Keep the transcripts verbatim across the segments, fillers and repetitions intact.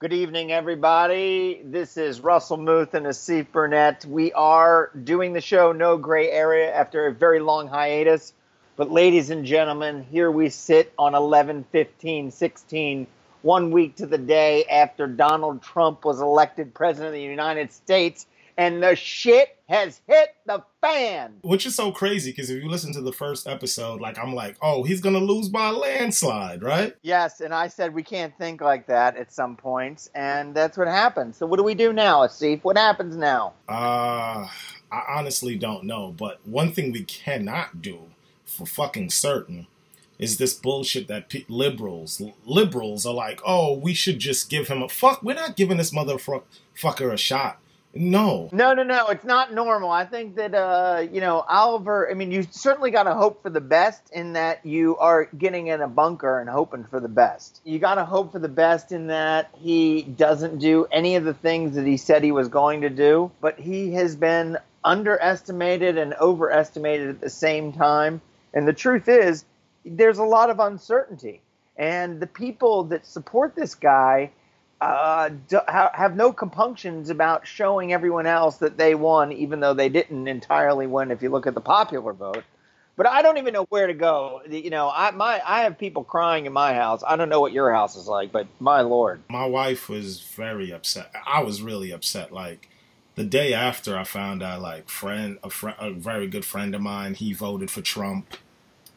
Good evening, everybody. This is Russell Muth and Asif Burnett. We are doing the show No Gray Area after a very long hiatus. But ladies and gentlemen, here we sit on eleven fifteen sixteen, one week to the day after Donald Trump was elected president of the United States, and the shit has hit the fan. Which is so crazy, because if you listen to the first episode, like I'm like, oh, he's going to lose by a landslide, right? Yes, and I said we can't think like that at some points, and that's what happened. So what do we do now, Asif? What happens now? Uh, I honestly don't know, but one thing we cannot do for fucking certain is this bullshit that pe- liberals, liberals are like, oh, we should just give him a fuck. We're not giving this motherfucker a shot. No. No, no, no. It's not normal. I think that, uh, you know, Oliver, I mean, you certainly got to hope for the best in that you are getting in a bunker and hoping for the best. You got to hope for the best in that he doesn't do any of the things that he said he was going to do, but he has been underestimated and overestimated at the same time. And the truth is, there's a lot of uncertainty. And the people that support this guy Uh, do, ha, have no compunctions about showing everyone else that they won, even though they didn't entirely win if you look at the popular vote. But I don't even know where to go. You know, I my I have people crying in my house. I don't know what your house is like, but my Lord. My wife was very upset. I was really upset. Like, the day after I found out, like, friend a, fr- a very good friend of mine, he voted for Trump.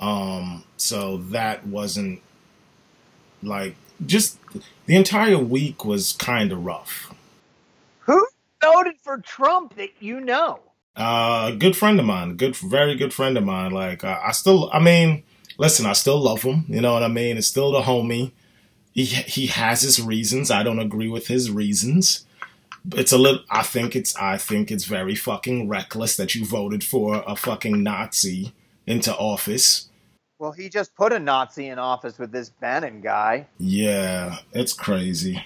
Um, so that wasn't, like, just the entire week was kind of rough. Who voted for Trump that you know? Uh, a good friend of mine, a good, very good friend of mine. Like, uh, I still, I mean, listen, I still love him. You know what I mean? It's still the homie. He he has his reasons. I don't agree with his reasons. It's a little, I think it's, I think it's very fucking reckless that you voted for a fucking Nazi into office. Well, he just put a Nazi in office with this Bannon guy. Yeah, it's crazy.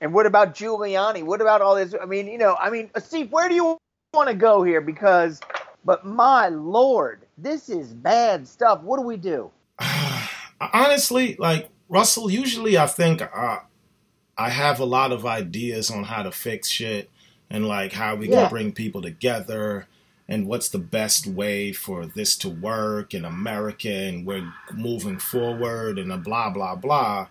And what about Giuliani? What about all this? I mean, you know, I mean, Steve, where do you want to go here? Because, but my Lord, this is bad stuff. What do we do? Honestly, like, Russell, usually I think uh, I have a lot of ideas on how to fix shit and, like, how we yeah. can bring people together. And what's the best way for this to work in America, and we're moving forward and a blah, blah, blah.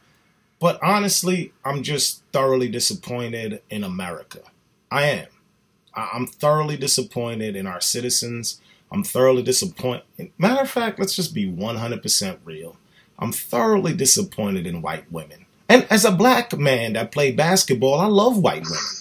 But honestly, I'm just thoroughly disappointed in America. I am. I'm thoroughly disappointed in our citizens. I'm thoroughly disappointed. Matter of fact, let's just be one hundred percent real. I'm thoroughly disappointed in white women. And as a black man that played basketball, I love white women.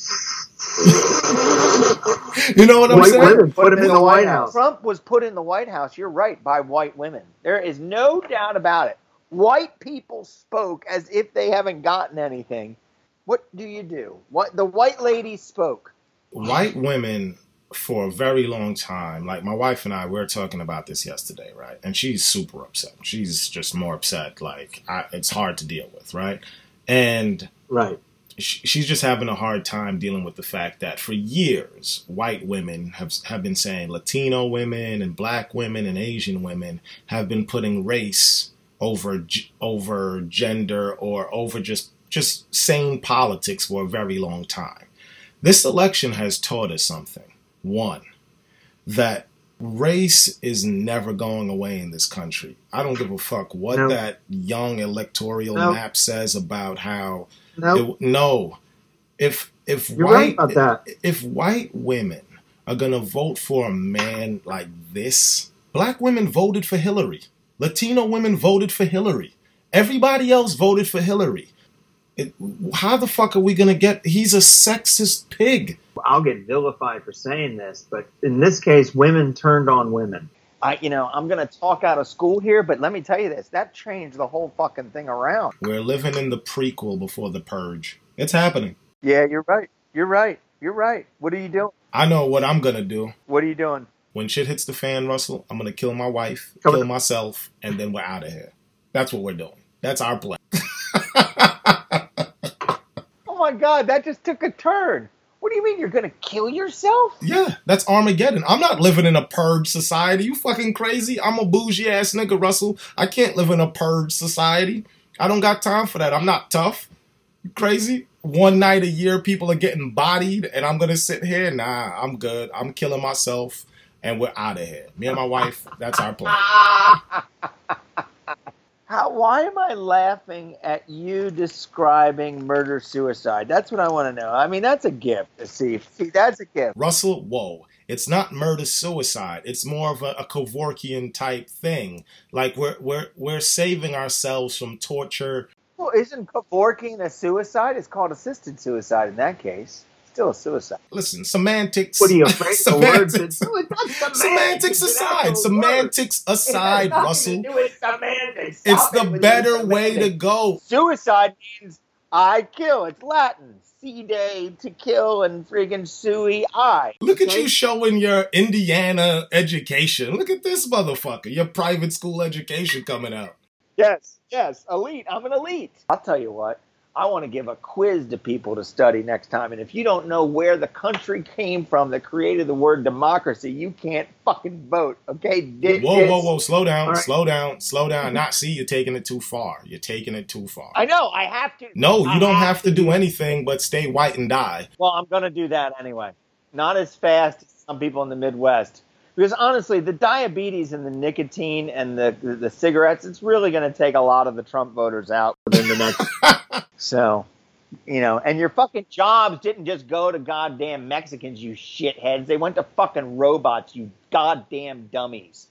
You know what I'm white saying? Women put, put him in, in the, the White House. House. Trump was put in the White House, you're right, by white women. There is no doubt about it. White people spoke as if they haven't gotten anything. What do you do? What the white lady spoke. White women for a very long time, like my wife and I, we were talking about this yesterday, right? And she's super upset. She's just more upset. Like, I, it's hard to deal with, right? And right. She's just having a hard time dealing with the fact that for years, white women have have been saying Latino women and black women and Asian women have been putting race over over gender or over just just sane politics for a very long time. This election has taught us something. One, that race is never going away in this country. I don't give a fuck what no. that young electoral no. map says about how... Nope. It, no, if if You're white right if, if white women are gonna vote for a man like this, black women voted for Hillary, Latino women voted for Hillary, everybody else voted for Hillary. It, how the fuck are we gonna get? He's a sexist pig. I'll get vilified for saying this, but in this case, women turned on women. I, you know, I'm going to talk out of school here, but let me tell you this. That changed the whole fucking thing around. We're living in the prequel before the purge. It's happening. Yeah, you're right. You're right. You're right. What are you doing? I know what I'm going to do. What are you doing? When shit hits the fan, Russell, I'm going to kill my wife, Come kill on. myself, and then we're out of here. That's what we're doing. That's our plan. Oh, my God. That just took a turn. What do you mean you're going to kill yourself? Yeah, that's Armageddon. I'm not living in a purge society. You fucking crazy? I'm a bougie-ass nigga, Russell. I can't live in a purge society. I don't got time for that. I'm not tough. You crazy? one night a year people are getting bodied and I'm going to sit here? Nah, I'm good. I'm killing myself and we're out of here. Me and my wife, that's our plan. How, why am I laughing at you describing murder-suicide? That's what I want to know. I mean, that's a gift. See, see, that's a gift. Russell, whoa. It's not murder-suicide. It's more of a, a Kevorkian-type thing. Like, we're, we're, we're saving ourselves from torture. Well, isn't Kevorkian a suicide? It's called assisted suicide in that case. Still a suicide. Listen, semantics. What are you afraid of? Semantics, semantics, semantics aside. Semantics aside, Russell. Semantics. It's the better way to go. Suicide means I kill. It's Latin. C-day, to kill, and friggin' sui I. Look okay? at you showing your Indiana education. Look at this motherfucker. Your private school education coming out. Yes, yes. Elite. I'm an elite. I'll tell you what. I want to give a quiz to people to study next time. And if you don't know where the country came from that created the word democracy, you can't fucking vote. Okay? Did whoa, this. whoa, whoa. Slow down. Right. Slow down. Slow down. Not see, you're taking it too far. You're taking it too far. I know. I have to. No, I you don't have, have to do anything but stay white and die. Well, I'm going to do that anyway. Not as fast as some people in the Midwest. Because honestly, the diabetes and the nicotine and the, the, the cigarettes, it's really going to take a lot of the Trump voters out within the next... So, you know, and your fucking jobs didn't just go to goddamn Mexicans, you shitheads. They went to fucking robots, you goddamn dummies.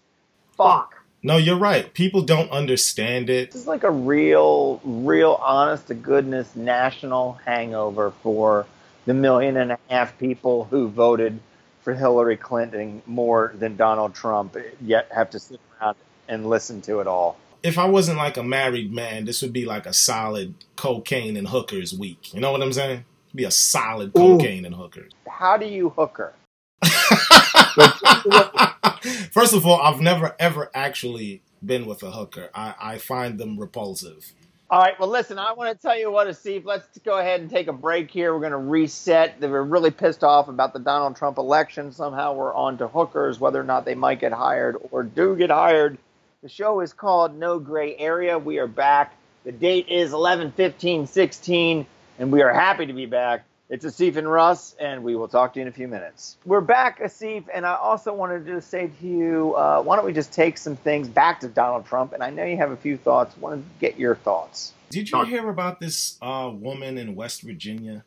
Fuck. No, you're right. People don't understand it. This is like a real, real honest-to-goodness national hangover for the million and a half people who voted for Hillary Clinton more than Donald Trump, yet have to sit around and listen to it all. If I wasn't like a married man, this would be like a solid cocaine and hookers week. You know what I'm saying? It'd be a solid cocaine Ooh. and hookers. How do you hooker? First of all, I've never, ever actually been with a hooker. I, I find them repulsive. All right. Well, listen, I want to tell you what, Asif, let's go ahead and take a break here. We're going to reset. They were really pissed off about the Donald Trump election. Somehow we're on to hookers, whether or not they might get hired or do get hired. The show is called No Gray Area. We are back. The date is eleven fifteen sixteen, and we are happy to be back. It's Asif and Russ, and we will talk to you in a few minutes. We're back, Asif, and I also wanted to say to you, uh, why don't we just take some things back to Donald Trump? And I know you have a few thoughts. I want to get your thoughts. Did you hear about this uh, woman in West Virginia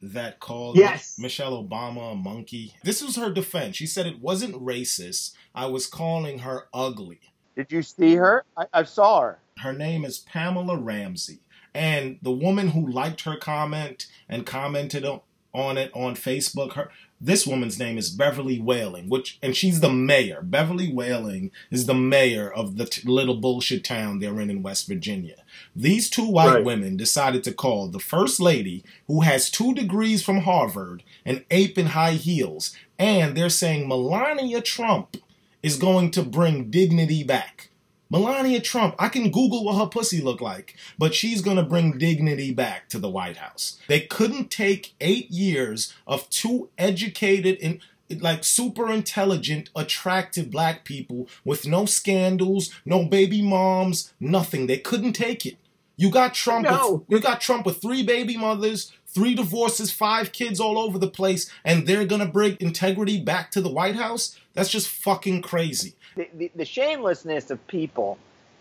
that called yes. Michelle Obama a monkey? This was her defense. She said it wasn't racist. I was calling her ugly. Did you see her? I, I saw her. Her name is Pamela Ramsey. And the woman who liked her comment and commented on it on Facebook, her this woman's name is Beverly Whaling, which and she's the mayor. Beverly Whaling is the mayor of the t- little bullshit town they're in in West Virginia. These two white right. women decided to call the first lady, who has two degrees from Harvard, an ape in high heels. And they're saying Melania Trump is going to bring dignity back. Melania Trump, I can Google what her pussy look like, but she's going to bring dignity back to the White House. They couldn't take eight years of two educated and like super intelligent, attractive black people with no scandals, no baby moms, nothing. They couldn't take it. You got Trump no. with, you got Trump with three baby mothers, three divorces, five kids all over the place, and they're going to bring integrity back to the White House? That's just fucking crazy. The, the, the shamelessness of people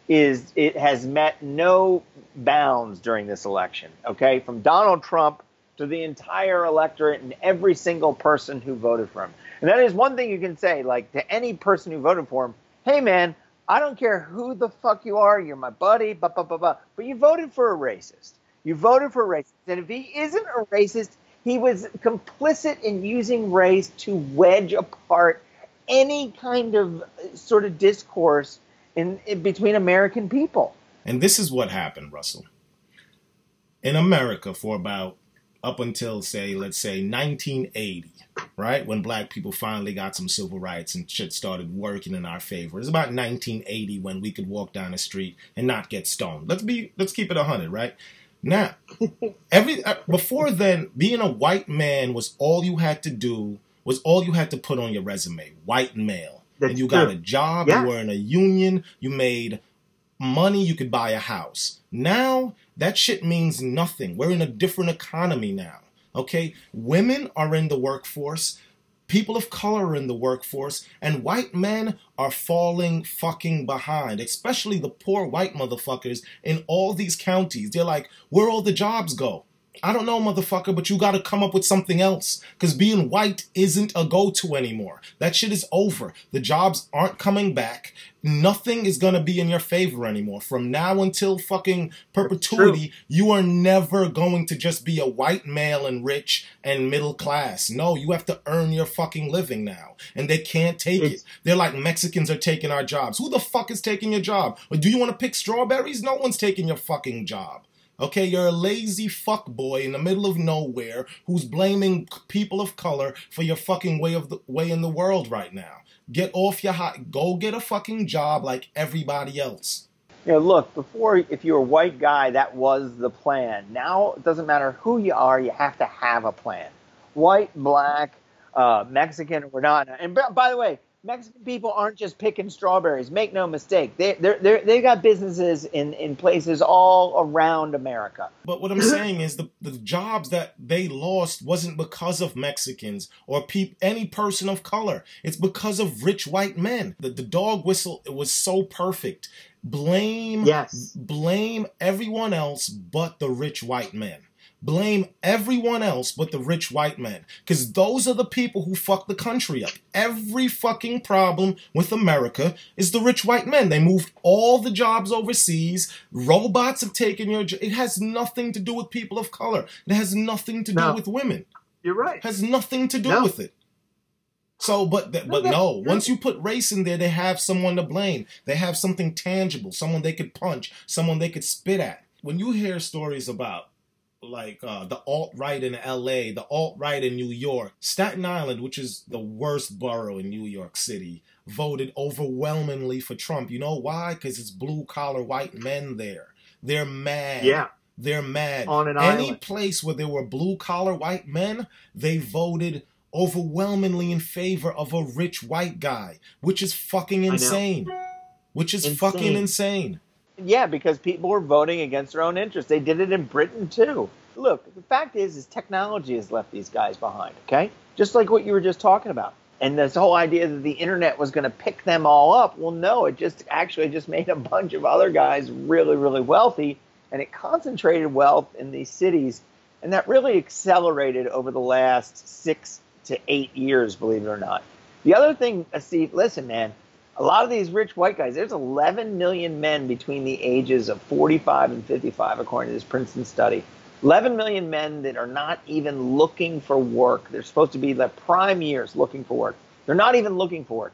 is it has met no bounds during this election, okay? From Donald Trump to the entire electorate and every single person who voted for him. And that is one thing you can say, like, to any person who voted for him, hey, man, I don't care who the fuck you are, you're my buddy, blah, blah, blah, blah, but you voted for a racist. You voted for a racist. And if he isn't a racist, he was complicit in using race to wedge apart any kind of sort of discourse in, in between American people. And this is what happened, Russell. In America for about up until, say, let's say nineteen eighty, right? When black people finally got some civil rights and shit started working in our favor. It was about nineteen eighty when we could walk down the street and not get stoned. Let's be, let's keep it one hundred, right? Now, every uh, before then, being a white man was all you had to do was all you had to put on your resume, white male. That's and you got true. a job, yeah. you were in a union, you made money, you could buy a house. Now That shit means nothing. We're in a different economy now, okay? Women are in the workforce. People of color are in the workforce. And white men are falling fucking behind, especially the poor white motherfuckers in all these counties. They're like, where all the jobs go? I don't know, motherfucker, but you got to come up with something else, because being white isn't a go-to anymore. That shit is over. The jobs aren't coming back. Nothing is going to be in your favor anymore. From now until fucking perpetuity, you are never going to just be a white male and rich and middle class. No, you have to earn your fucking living now. And they can't take it's- it. They're like, Mexicans are taking our jobs. Who the fuck is taking your job? Or do you want to pick strawberries? No one's taking your fucking job. Okay, you're a lazy fuckboy in the middle of nowhere who's blaming people of color for your fucking way of the way in the world right now. Get off your hot. Go get a fucking job like everybody else. You know, look, before, if you were a white guy, that was the plan. Now, it doesn't matter who you are, you have to have a plan. White, black, uh, Mexican, or not. And by the way, Mexican people aren't just picking strawberries. Make no mistake. They they they they've got businesses in, in places all around America. But what I'm saying is the, the jobs that they lost wasn't because of Mexicans or pe- any person of color. It's because of rich white men. The, the dog whistle was so perfect. Blame yes. Blame everyone else but the rich white men. Blame everyone else but the rich white men, because those are the people who fuck the country up. Every fucking problem with America is the rich white men. They moved all the jobs overseas. Robots have taken your job. It has nothing to do with people of color. It has nothing to no. do with women. You're right. It has nothing to do no. with it. So, but th- but no, no, once you put race in there, they have someone to blame. They have something tangible, someone they could punch, someone they could spit at. When you hear stories about like uh, the alt-right in L A, the alt-right in New York. Staten Island, which is the worst borough in New York City, voted overwhelmingly for Trump. You know why? Because it's blue-collar white men there. They're mad. Yeah. They're mad. On an island. Any place where there were blue-collar white men, they voted overwhelmingly in favor of a rich white guy, which is fucking insane. Which is insane. fucking insane. Yeah, because people were voting against their own interests. They did it in Britain, too. Look, the fact is, is technology has left these guys behind, okay? Just like what you were just talking about. And this whole idea that the internet was going to pick them all up, well, no, it just actually just made a bunch of other guys really, really wealthy, and it concentrated wealth in these cities, and that really accelerated over the last six to eight years, believe it or not. The other thing, Asif, listen, man, a lot of these rich white guys, there's eleven million men between the ages of forty-five and fifty-five, according to this Princeton study. eleven million men that are not even looking for work. They're supposed to be the prime years looking for work. They're not even looking for work.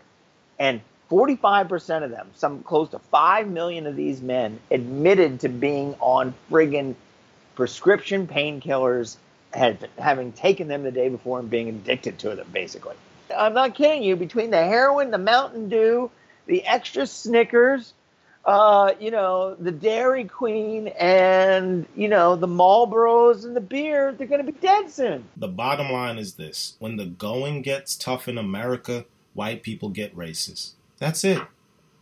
And forty-five percent of them, some close to five million of these men, admitted to being on friggin' prescription painkillers, having taken them the day before and being addicted to them, basically. I'm not kidding you. Between the heroin, the Mountain Dew, the extra Snickers, uh, you know, the Dairy Queen, and, you know, the Marlboros and the beer, they're going to be dead soon. The bottom line is this. When the going gets tough in America, white people get racist. That's it.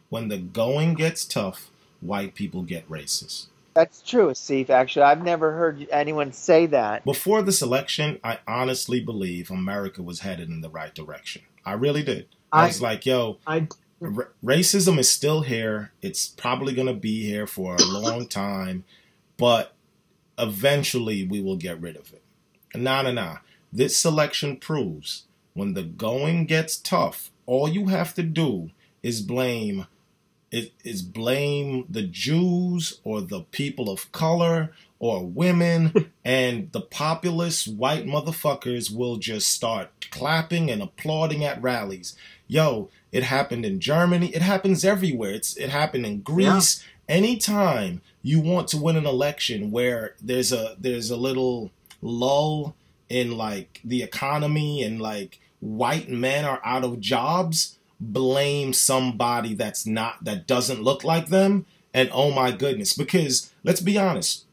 When the going gets tough, white people get racist. That's true, Asif, actually. I've never heard anyone say that. Before this election, I honestly believe America was headed in the right direction. I really did. I, I was like, yo, I, r- racism is still here. It's probably going to be here for a long time, but eventually we will get rid of it. Nah, nah, nah. This election proves when the going gets tough, all you have to do is blame It is blame the Jews or the people of color or women, and the populist white motherfuckers will just start clapping and applauding at rallies. Yo, it happened in Germany. It happens everywhere. It's It happened in Greece. Yeah. Anytime you want to win an election where there's a there's a little lull in like the economy and like white men are out of jobs, blame somebody that's not, that doesn't look like them. And oh my goodness, because let's be honest,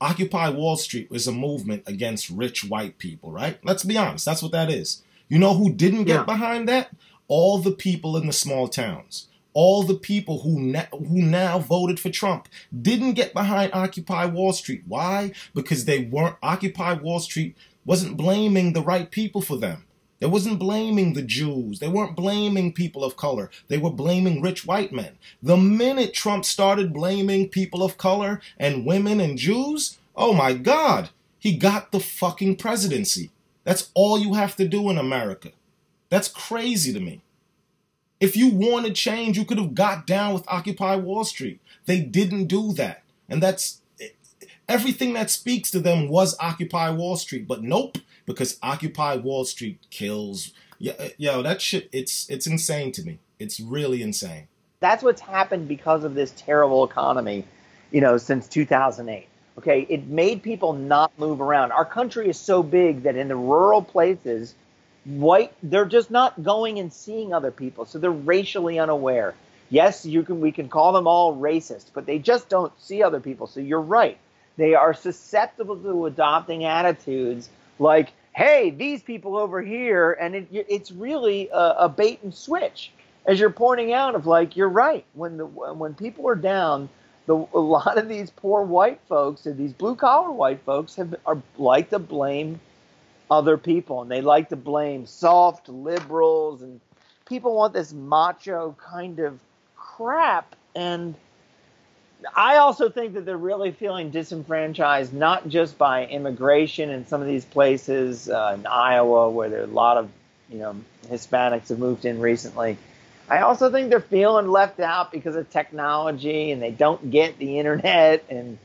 Occupy Wall Street was a movement against rich white people, right? Let's be honest. That's what that is. You know who didn't get yeah. behind that? All the people in the small towns. all the people who, na- who now voted for Trump didn't get behind Occupy Wall Street. Why? Because they weren't, Occupy Wall Street wasn't blaming the right people for them. They wasn't blaming the Jews. They weren't blaming people of color. They were blaming rich white men. The minute Trump started blaming people of color and women and Jews, oh my God, he got the fucking presidency. That's all you have to do in America. That's crazy to me. If you wanted change, you could have got down with Occupy Wall Street. They didn't do that. And that's, everything that speaks to them was Occupy Wall Street. But nope. Because Occupy Wall Street kills. Yo, yo, that shit, it's it's insane to me. It's really insane. That's what's happened because of this terrible economy, you know, since two thousand eight. Okay, it made people not move around. Our country is so big that in the rural places, white, they're just not going and seeing other people. So they're racially unaware. Yes, you can we can call them all racist, but they just don't see other people. So you're right. They are susceptible to adopting attitudes like, hey, these people over here, and it, it's really a, a bait and switch. As you're pointing out, of like, you're right. When the when people are down, the, a lot of these poor white folks and these blue collar white folks have are like to blame other people, and they like to blame soft liberals, and people want this macho kind of crap. And I also think that they're really feeling disenfranchised, not just by immigration in some of these places, uh, in Iowa, where there are a lot of, you know, Hispanics have moved in recently. I also think they're feeling left out because of technology, and they don't get the internet, and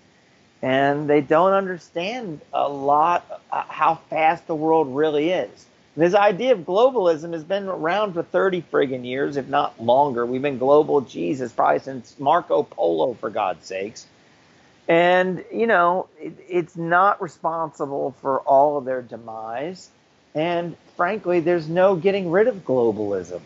and they don't understand a lot uh, how fast the world really is. And this idea of globalism has been around for thirty friggin' years, if not longer. We've been global, Jesus, probably since Marco Polo, for God's sakes. And, you know, it, it's not responsible for all of their demise. And, frankly, there's no getting rid of globalism.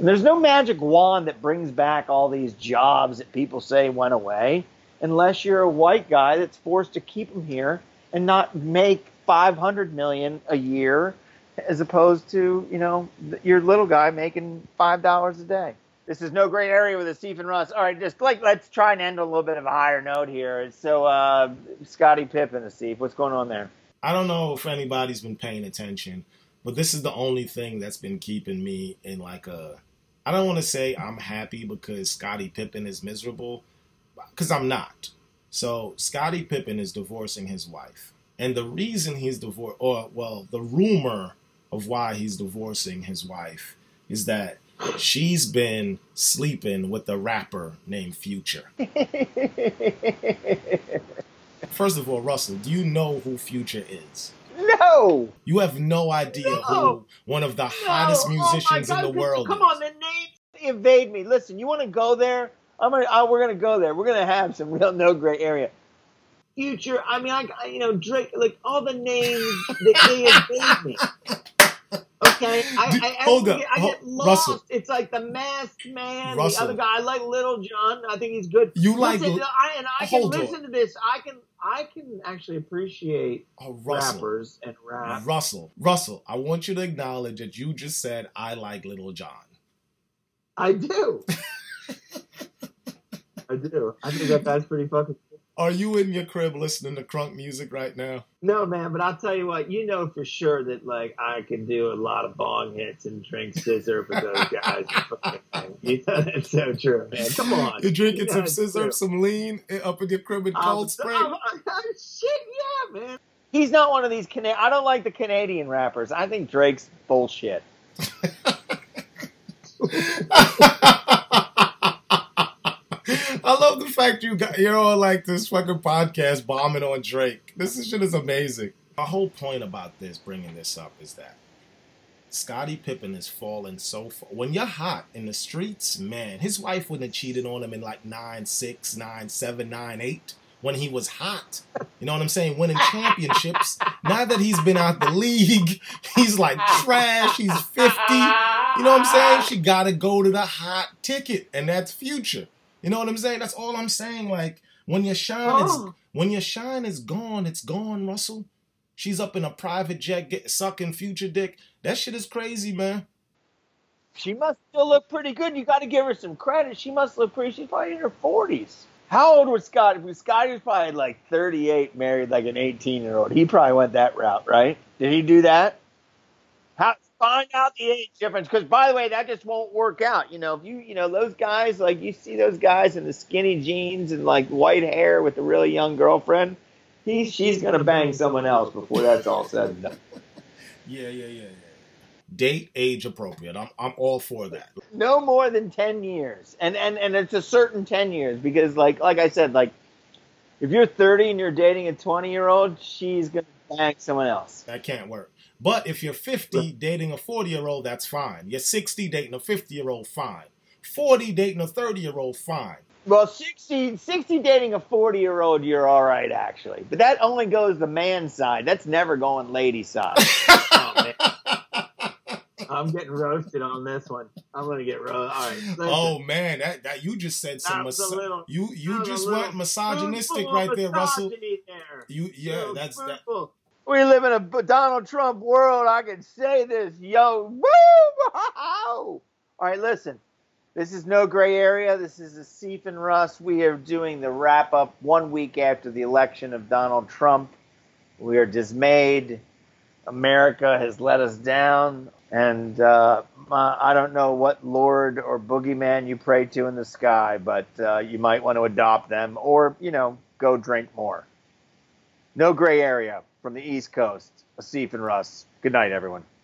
And there's no magic wand that brings back all these jobs that people say went away, unless you're a white guy that's forced to keep them here and not make five hundred million dollars a year, as opposed to, you know, your little guy making five dollars a day. This is No Gray Area with Asif and Russ. All right, just like, let's try and end on a little bit of a higher note here. So, uh, Scottie Pippen, Asif, what's going on there? I don't know if anybody's been paying attention, but this is the only thing that's been keeping me in like a, I don't want to say I'm happy because Scottie Pippen is miserable, because I'm not. So, Scottie Pippen is divorcing his wife. And the reason he's divorced, or, well, the rumor of why he's divorcing his wife is that she's been sleeping with a rapper named Future. First of all, Russell, do you know who Future is? No! You have no idea no. who one of the no. hottest musicians oh my God, in the world come is. Come on, the names evade me. Listen, you want to go there? I'm gonna, I, we're going to go there. We're going to have some real No Gray Area. Future, I mean, I, you know, Drake, like all the names that they evade me. Okay, I, Dude, I, I, hold I, get, I get lost. Russell. It's like the Masked Man, Russell. The other guy. I like Lil Jon. I think he's good. You listen, like, I, and I can listen on. to this. I can, I can actually appreciate oh, rappers and rap. Russell, Russell, I want you to acknowledge that you just said I like Lil Jon. I do. I do. I think that that's pretty fucking. Are you in your crib listening to crunk music right now? No, man, but I'll tell you what, you know for sure that, like, I can do a lot of bong hits and drink scissor for those guys. You know, that's so true, man. Come on. You're drinking you some scissor, some lean, up in your crib in Cold Spring? I'm, I'm, I'm, shit, yeah, man. He's not one of these Canadian. I don't like the Canadian rappers. I think Drake's bullshit. I love the fact you got, you're on like this fucking podcast bombing on Drake. This shit is amazing. My whole point about this, bringing this up, is that Scottie Pippen has fallen so far. When you're hot in the streets, man, his wife wouldn't have cheated on him in like nine six, nine seven, nine eight when he was hot. You know what I'm saying? Winning championships. Now that he's been out the league, he's like trash. He's fifty. You know what I'm saying? She got to go to the hot ticket, and that's Future. You know what I'm saying? That's all I'm saying. Like, when your shine is oh. when your shine is gone, it's gone, Russell. She's up in a private jet get, sucking Future dick. That shit is crazy, man. She must still look pretty good. You got to give her some credit. She must look pretty. She's probably in her forties. How old was Scottie? Scottie was probably like thirty-eight, married like an eighteen-year-old. He probably went that route, right? Did he do that? How, find out the age difference, because by the way, that just won't work out. You know, if you you know those guys, like you see those guys in the skinny jeans and like white hair with a really young girlfriend, he she's gonna bang someone else before that's all said and done. Yeah, yeah, yeah, yeah. Date age appropriate. I'm I'm all for that. No more than ten years, and and and it's a certain ten years because, like like I said, like if you're thirty and you're dating a twenty year old, she's gonna bang someone else. That can't work. But if you're fifty dating a forty year old, that's fine. You're sixty dating a fifty year old, fine. forty dating a thirty year old, fine. Well, sixty, sixty dating a forty year old, you're all right, actually. But that only goes the man side. That's never going lady side. Oh, I'm getting roasted on this one. I'm going to get roasted. All right. Listen. Oh, man. That, that you just said some misogyny. You, you just went misogynistic right there, Russell. There. You, yeah, so that's fruitful. That. We live in a Donald Trump world. I can say this. Yo, woo! All right, listen. This is No Gray Area. This is Asif and Russ. We are doing the wrap-up one week after the election of Donald Trump. We are dismayed. America has let us down. And uh, I don't know what lord or boogeyman you pray to in the sky, but uh, you might want to adopt them or, you know, go drink more. No Gray Area. From the East Coast, Asif and Russ. Good night, everyone.